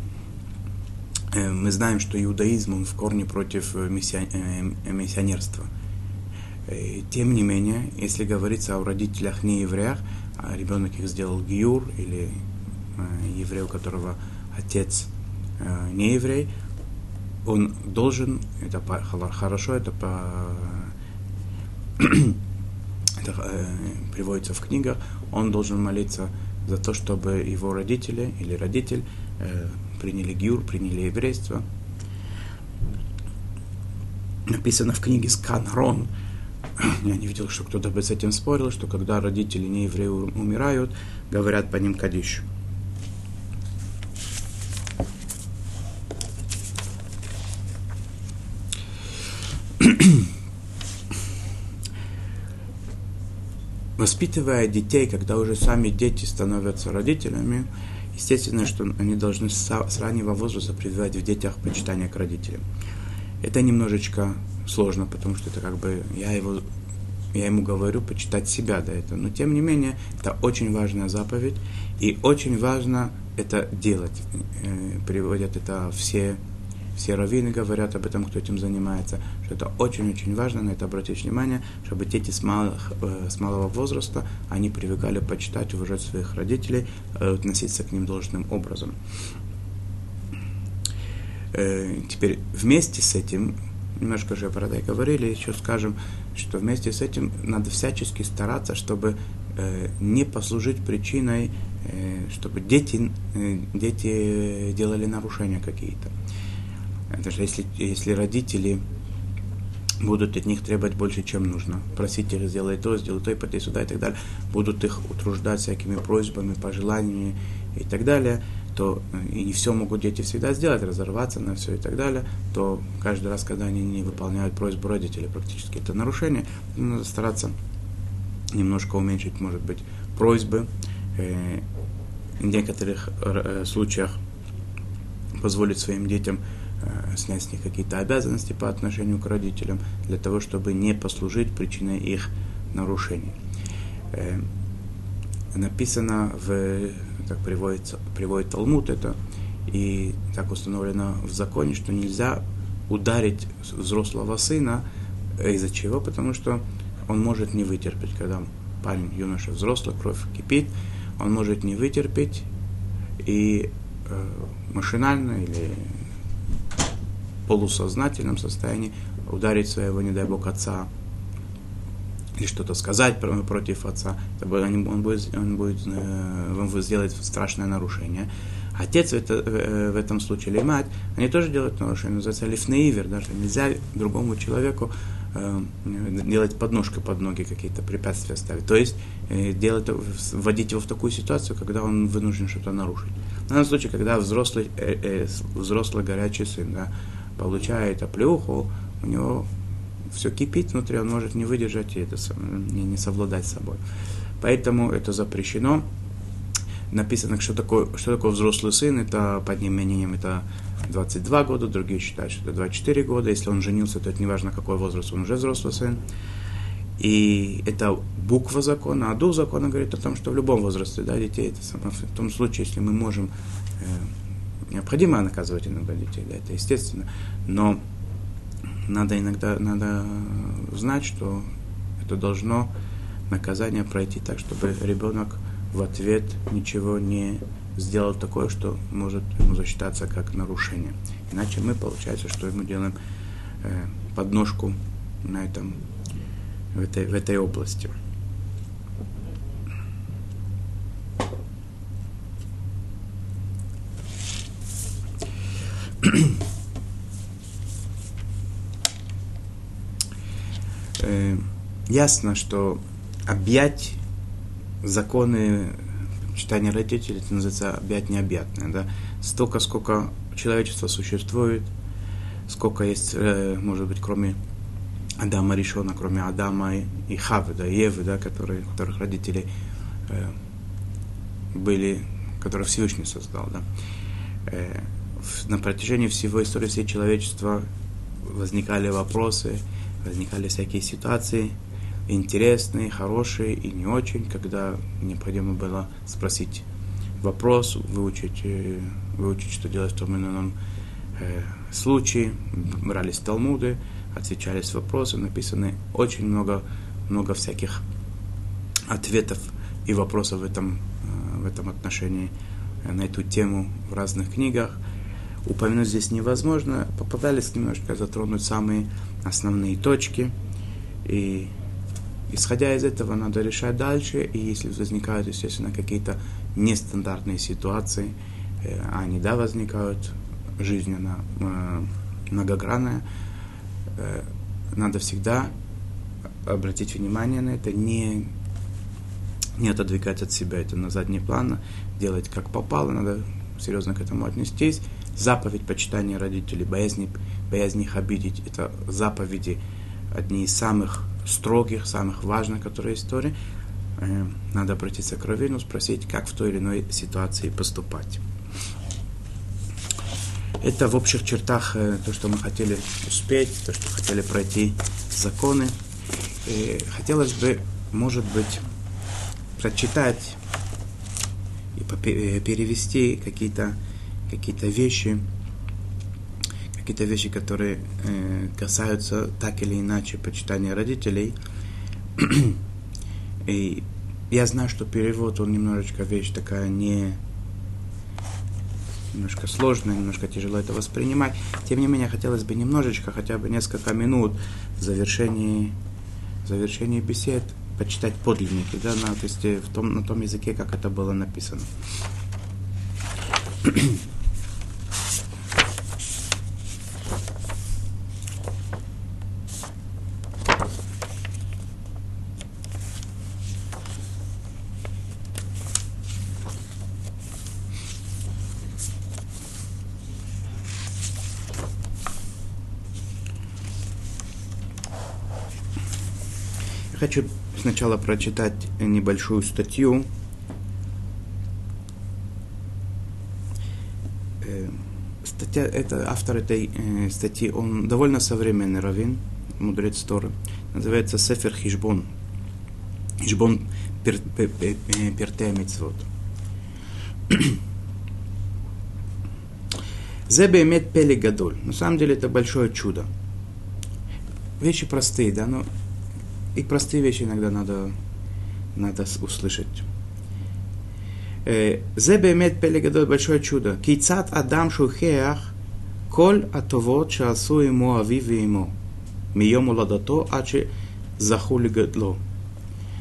Мы знаем, что иудаизм, он в корне против миссионерства. Тем не менее, если говорится о родителях неевреях, а ребенок их сделал гиюр, или еврей, у которого отец нееврей, он должен, это хорошо, это, по, это э, приводится в книгах, он должен молиться за то, чтобы его родители или родитель э, приняли гюр, приняли еврейство. Написано в книге «Сканрон», я не видел, что кто-то бы с этим спорил, что когда родители не евреи умирают, говорят по ним кадиш. Воспитывая детей, когда уже сами дети становятся родителями, естественно, что они должны с раннего возраста прививать в детях почитание к родителям. Это немножечко сложно, потому что это как бы я, его, я ему говорю почитать себя до этого. Но тем не менее, это очень важная заповедь, и очень важно это делать. Приводят это все, все раввины, говорят об этом, кто этим занимается, что это очень-очень важно, на это обратить внимание, чтобы дети с, малых, с малого возраста, они привыкали почитать, уважать своих родителей, относиться к ним должным образом. Теперь вместе с этим, немножко же про это и говорили, еще скажем, что вместе с этим надо всячески стараться, чтобы не послужить причиной, чтобы дети, дети делали нарушения какие-то. Даже если, если родители будут от них требовать больше, чем нужно, просить их сделай то, сделай то, и поди сюда, и так далее, будут их утруждать всякими просьбами, пожеланиями и так далее, то и не все могут дети всегда сделать, разорваться на все и так далее, то каждый раз, когда они не выполняют просьбу родителей, практически это нарушение, надо стараться немножко уменьшить, может быть, просьбы. В некоторых случаях позволить своим детям снять с них какие-то обязанности по отношению к родителям, для того, чтобы не послужить причиной их нарушений. Написано, в, так приводится, приводит Талмуд это, и так установлено в законе, что нельзя ударить взрослого сына. Из-за чего? Потому что он может не вытерпеть, когда парень, юноша, взрослый, кровь кипит, он может не вытерпеть и э, машинально или в полусознательном состоянии ударить своего, не дай бог, отца, или что-то сказать против отца, он будет, он будет, он будет сделать страшное нарушение. Отец это, в этом случае, или мать, они тоже делают нарушение, называется лифнеивер, даже нельзя другому человеку делать подножку под ноги, какие-то препятствия ставить, то есть делать, вводить его в такую ситуацию, когда он вынужден что-то нарушить. В данном случае, когда взрослый, взрослый горячий сын, да, получает оплеуху, у него все кипит внутри, он может не выдержать и это, не совладать с собой. Поэтому это запрещено. Написано, что такое, что такое взрослый сын, это, по одним мнениям, это двадцать два года, другие считают, что это двадцать четыре года. Если он женился, то это не важно, какой возраст, он уже взрослый сын. И это буква закона, а дух закона говорит о том, что в любом возрасте, да, детей, это само, в том случае, если мы можем, э, необходимо наказывать иногда детей, да, это естественно, но надо иногда надо знать, что это должно наказание пройти так, чтобы ребенок в ответ ничего не сделал такое, что может ему засчитаться как нарушение. Иначе мы, получается, что ему делаем э, подножку на этом, в, этой, в этой области. э, ясно, что объять законы читания родителей, это называется объять необъятное, да? Столько, сколько человечества существует, сколько есть, может быть, кроме Адама Ришона, кроме Адама и Хавы, да, Евы, да, которые, которых родители были, которых Всевышний создал, да? На протяжении всего истории всего человечества возникали вопросы, возникали всякие ситуации, интересные, хорошие и не очень, когда необходимо было спросить вопрос, выучить, выучить, что делать в том или ином случае. Брались талмуды, отвечались вопросы, написаны очень много, много всяких ответов и вопросов в этом, в этом отношении на эту тему в разных книгах. Упомянуть здесь невозможно, попытались немножко затронуть самые основные точки, и исходя из этого, надо решать дальше, и если возникают, естественно, какие-то нестандартные ситуации, они, да, возникают, жизненно многогранная. Надо всегда обратить внимание на это, не, не отодвигать от себя это на задний план, делать как попало, надо серьезно к этому отнестись. Заповедь почитания родителей, боязнь, боязнь их обидеть, это заповеди одни из самых строгих, самых важных, которые есть в Торе. Надо обратиться к раввину, спросить, как в той или иной ситуации поступать. Это в общих чертах то, что мы хотели успеть, то, что хотели пройти законы. И хотелось бы, может быть, прочитать и перевести какие-то, какие-то вещи, какие-то вещи, которые касаются так или иначе почитания родителей. И я знаю, что перевод, он немножечко вещь такая не... немножко сложно, немножко тяжело это воспринимать. Тем не менее, хотелось бы немножечко, хотя бы несколько минут в завершении, в завершении бесед почитать подлинники, да, на, то есть в том, на том языке, как это было написано. Хочу сначала прочитать небольшую статью. Статья, это, автор этой статьи, он довольно современный раввин, мудрец Торы. Называется «Сефер Хишбон». Хишбон Пертей Мицвот. «Зе беэмет пеле гадоль». На самом деле это большое чудо. Вещи простые, да, но... и простые вещи иногда надо, надо услышать. «Зе беэмет пеле гадоль» – большое чудо. «Кицат адам шухеах коль атовот шаасу ему авив и ему мием уладато ачи захули гадло».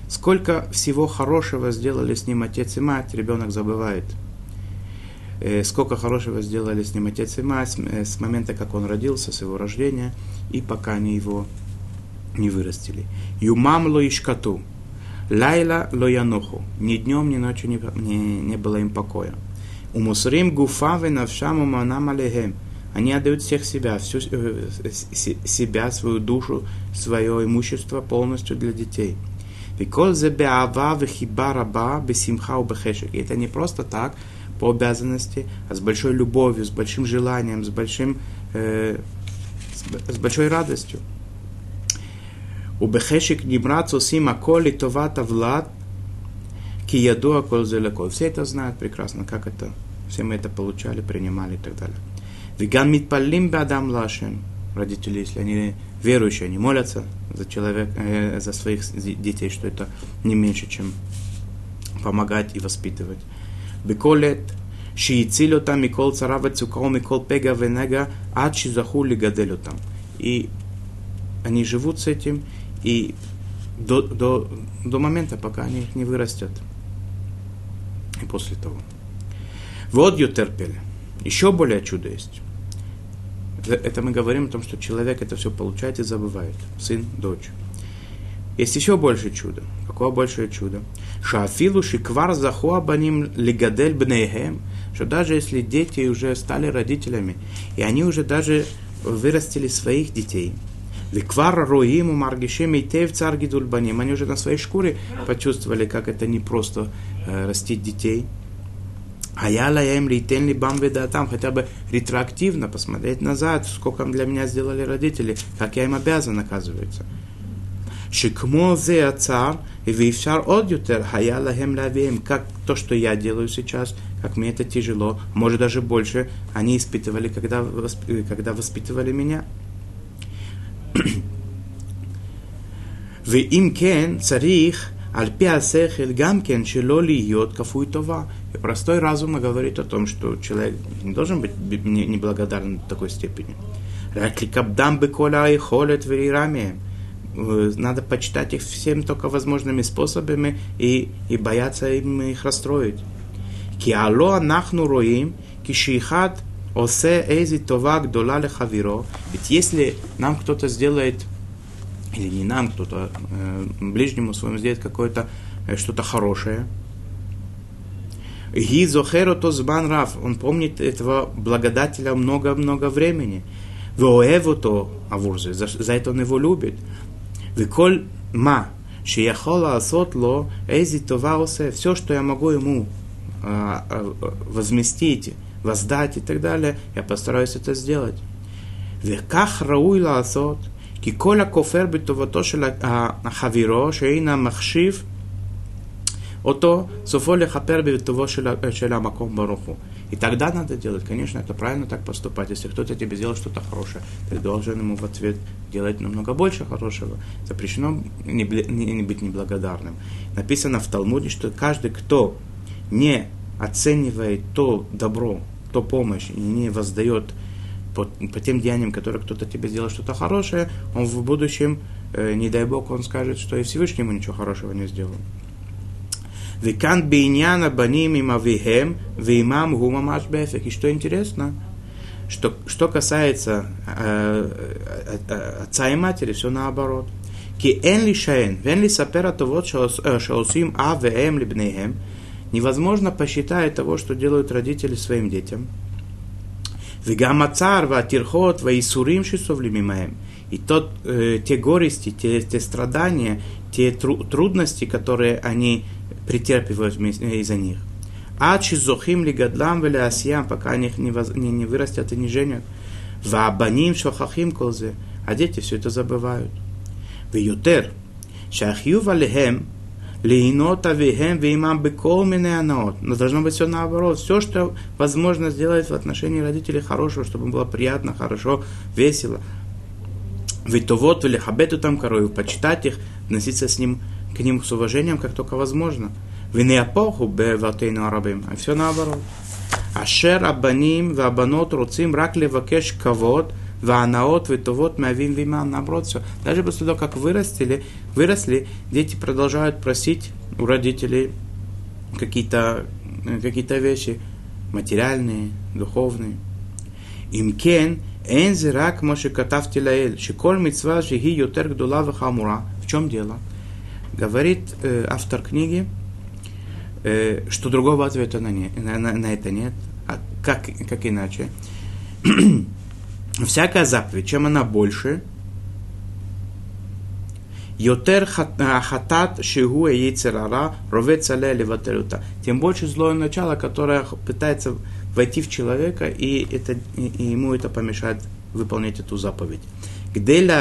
Сколько всего хорошего сделали с ним отец и мать, ребенок забывает. Сколько хорошего сделали с ним отец и мать с момента, как он родился, с его рождения, и пока они его не вырастили. «Юмам ло ишкату, лайла ло януху». Ни днем, ни ночью не, не, не было им покоя. «Умусрим гуфавы навшаму манам алейхем». Они отдают всех себя, всю э, себя, свою душу, свое имущество полностью для детей. «Викол зе беава вехиба раба бесимха убехешек». И это не просто так, по обязанности, а с большой любовью, с большим желанием, с, большим, э, с, с большой радостью. «Убехешек нибрацу сима коли товата влад киядуа коль зелеко». Все это знают прекрасно, как это. Все мы это получали, принимали и так далее. «Веган митпаллим бадам лашем». Родители, если они верующие, они молятся за, человек, э, за своих детей, что это не меньше, чем помогать и воспитывать. «Беколет шиицилю там микол царава цукау микол пега венега ачи заху лигаделю там». И они живут с этим, и до, до, до момента, пока они их не вырастят. И после того. Вот Юттерпель. Еще более чудо есть. Это мы говорим о том, что человек это все получает и забывает. Сын, дочь. Есть еще больше чуда. Какое большее чудо? Шаафилу шиквар захуабаним лигадель бнейхем. Что даже если дети уже стали родителями, и они уже даже вырастили своих детей, они уже на своей шкуре почувствовали, как это не просто э, растить детей. Хотя бы ретроактивно посмотреть назад, сколько для меня сделали родители, как я им обязан, оказывается. Как то, что я делаю сейчас, как мне это тяжело, может даже больше, они испытывали, когда, когда воспитывали меня. И простой разум говорит о том, что человек не должен быть неблагодарным до такой степени. Надо почитать их всеми только возможными способами и, и бояться им их расстроить. כי הלא אנחנו רואים כי שאחד עושה איזו טובה גדולה לחברו. Ведь если нам кто-то сделает, или не нам, кто-то э, ближнему своему сделает какое-то э, что-то хорошее, он помнит этого благодателя много-много времени. За, за это он его любит. Все, что я могу ему э, возместить, воздать и так далее, я постараюсь это сделать. כי כל הכופר בטובתו של החברו, שאינה מחשיב אותו, סופו לכפר בטובו של המקום ברוך הוא. И тогда надо делать, конечно, это правильно так поступать. Если кто-то тебе сделал что-то хорошее, ты должен ему в ответ делать намного больше хорошего. Запрещено не быть неблагодарным. Написано в Талмуде, что каждый, кто не оценивает то добро, то помощь, не воздает По, по тем деяниям, которые кто-то тебе сделал что-то хорошее, он в будущем, э, не дай бог, он скажет, что и Всевышнему ничего хорошего не сделал. И что интересно, что, что касается э, отца и матери, все наоборот. Невозможно посчитать того, что делают родители своим детям. И тот, э, те горести, те, те страдания, те тру- трудности, которые они претерпевают из-за них. Пока они не, воз- не, не вырастят и не женят. А дети все это забывают. Но должно быть все наоборот. Все, что возможно сделать в отношении родителей хорошего, чтобы им было приятно, хорошо, весело. Почитать их, относиться с ним, к ним с уважением, как только возможно. А все наоборот. Ашер абаним вабанот руцим рак левакеш кавод. Наоборот, все. Даже после того, как вырастили, выросли, дети продолжают просить у родителей какие-то, какие-то вещи материальные, духовные. В чем дело? Говорит э, автор книги, э, что другого ответа на, не, на, на, на это нет. А как, как иначе? Всякая заповедь, чем она больше, тем больше злое начало, которое пытается войти в человека, и, это, и ему это помешает выполнять эту заповедь. Для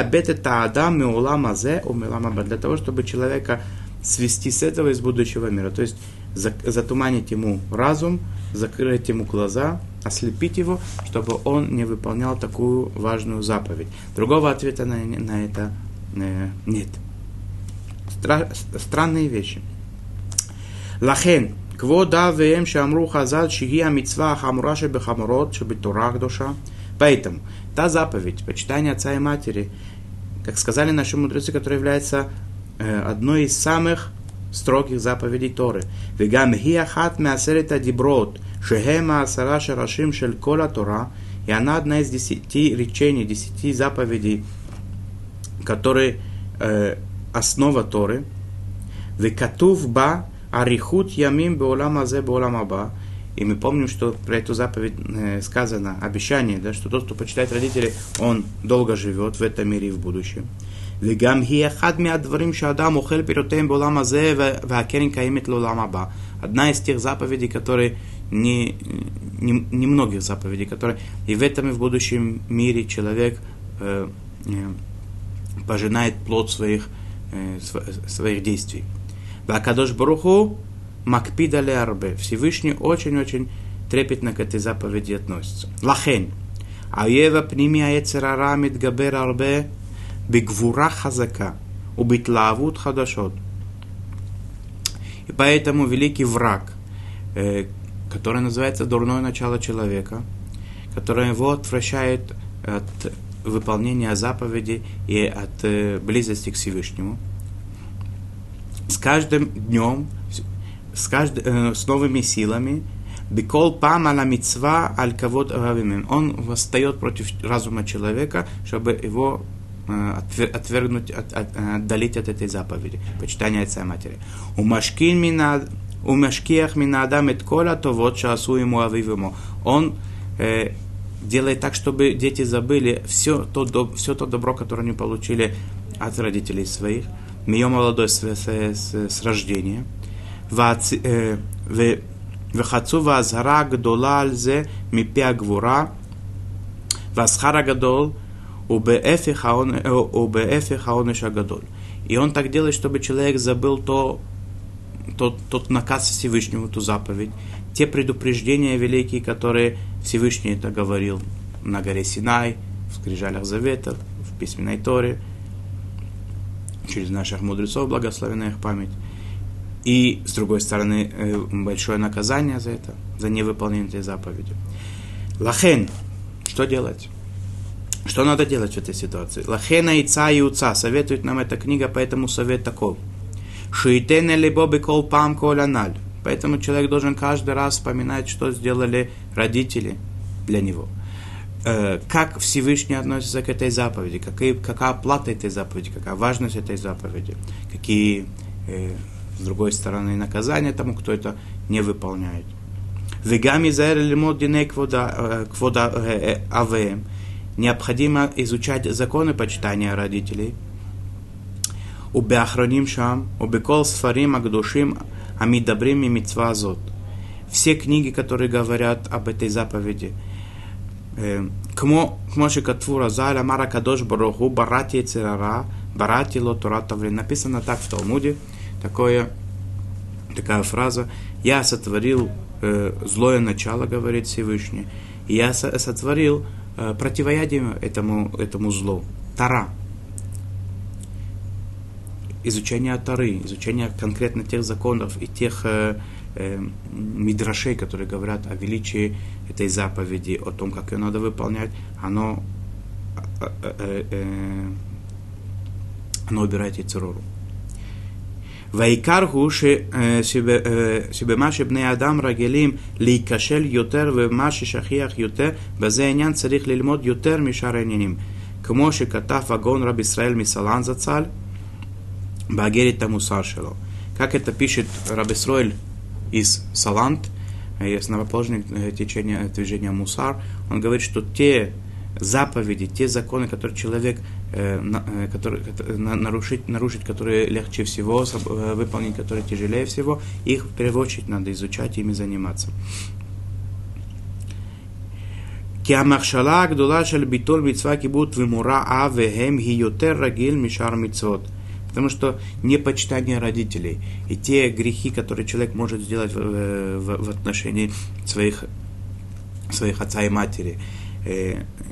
того, чтобы человека свести с этого из будущего мира. То есть затуманить ему разум, закрыть ему глаза, ослепить его, чтобы он не выполнял такую важную заповедь. Другого ответа на, на это э, нет. Стра- странные вещи. Лахен, квода вем шамру хазал шигия митцва хамураше бехамурот шебитурах душа. Поэтому та заповедь, почитание отца и матери, как сказали наши мудрецы, которая является э, одной из самых строгих заповедей Торы. Вегам хиахат меасерета диброд. И она одна из десяти речений, десяти заповедей, которые э, основа Торы. И мы помним, что про эту заповедь э, сказано обещание, да, что тот, кто почитает родителей, он долго живет в этом мире и в будущем. Одна из тех заповедей, которые не, не, не многих заповедей, которые и в этом и в будущем мире человек э, э, пожинает плод своих, э, своих действий. Вакадош Баруху Макпидале Арбе. Всевышний очень-очень трепетно к этой заповеди относится. Лахен. Аева пнимия ецерара митгабер арбе бигвура хазака убитлавут хадашот. И поэтому великий враг, э, которое называется «Дурное начало человека», которое его отвращает от выполнения заповедей и от э, близости к Всевышнему. С каждым днем, с, кажд... э, с новыми силами Бикол пама ла мицва аль кавод равимин. Он восстает против разума человека, чтобы его отвергнуть, от, от, отдалить от этой заповеди, почитания отца и матери. У машкин мина, у машкиях мина адам эткола, то вот шаасу ему авивему. Он э, делает так, чтобы дети забыли все то, доб, все то добро, которое они получили от родителей своих, ее молодой с, с, с, с рождения. Вехацу вазгара гдола альзе мипя гвура, вазхара гадол, и он так делает, чтобы человек забыл то, тот, тот наказ Всевышнего, ту заповедь, те предупреждения великие, которые Всевышний это говорил на горе Синай, в скрижалях Завета, в письменной Торе, через наших мудрецов, благословенная их память. И, с другой стороны, большое наказание за это, за невыполнение этой заповеди. Лахен, что делать? Что надо делать в этой ситуации? Лахена и ца и уца. Советует нам эта книга, поэтому совет таков. Шиитене либоби кол пам коляналь. Поэтому человек должен каждый раз вспоминать, что сделали родители для него. Как Всевышний относится к этой заповеди, какая, какая плата этой заповеди, какая важность этой заповеди, какие, с другой стороны, наказания тому, кто это не выполняет. Вегами заэрли мод диней квода авэм. Необходимо изучать законы почитания родителей. Убеахроним шам, убекол сфарим агдушим, амидабрим и митцва азот. Все книги, которые говорят об этой заповеди. Кмо кмоши катфура заля мара кадош бароху барати цирара барати лотура таврин. Написано так в Талмуде, такое, такая фраза. Я сотворил э, злое начало, говорит Всевышний. Я со- сотворил противоядие этому, этому злу. Тара. Изучение Тары, изучение конкретно тех законов и тех э, э, мидрашей, которые говорят о величии этой заповеди, о том, как ее надо выполнять, оно, э, э, э, оно убирает яйцерору. Вайкарху сибемаши бней адам рагелим лейкашель ютер вемаши шахиях ютер базеянян царих лельмод ютер мишарениним кмоши катав вагон раби Исроэль мисалан зацаль багерит мусар шело. Как это пишет раби Исроэль из Салант, основоположник течения движения Мусар, он говорит, что те заповеди, те законы, которые человек Который, нарушить, нарушить, которые легче всего выполнить, которые тяжелее всего, их в первую очередь надо изучать, ими заниматься. Потому что непочитание родителей и те грехи, которые человек может сделать в, в, в отношении своих, своих отца и матери,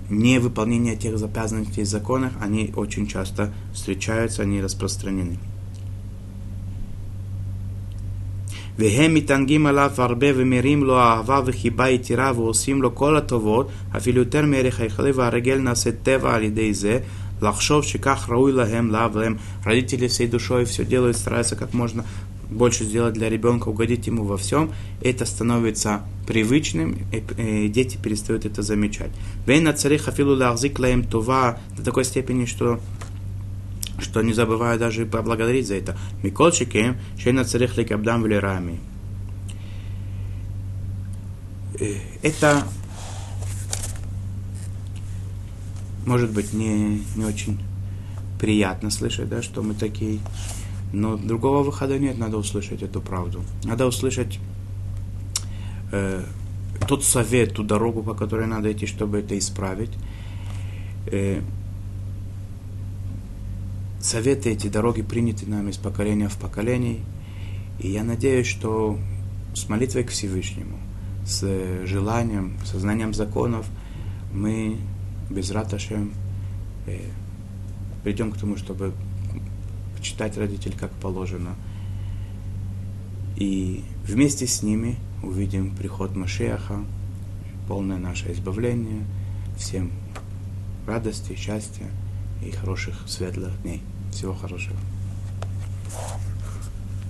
невыполнение тех обязанностей и законов, они очень часто встречаются, они распространены. Родители всей душой все делают, стараются как можно больше сделать для ребенка, угодить ему во всем, это становится привычным, и дети перестают это замечать. Вейна царих афилу лахзик лаем това, до такой степени, что, что не забываю даже поблагодарить за это. Миколчики, шейна царих ликабдам влирами. Это, может быть, не, не очень приятно слышать, да, что мы такие... Но другого выхода нет, надо услышать эту правду. Надо услышать э, тот совет, ту дорогу, по которой надо идти, чтобы это исправить. Э, советы, эти дороги приняты нами из поколения в поколение. И я надеюсь, что с молитвой к Всевышнему, с желанием, со знанием законов мы без раташем э, придем к тому, чтобы... читать родителей как положено. И вместе с ними увидим приход Машиаха, полное наше избавление. Всем радости, счастья и хороших, светлых дней. Всего хорошего.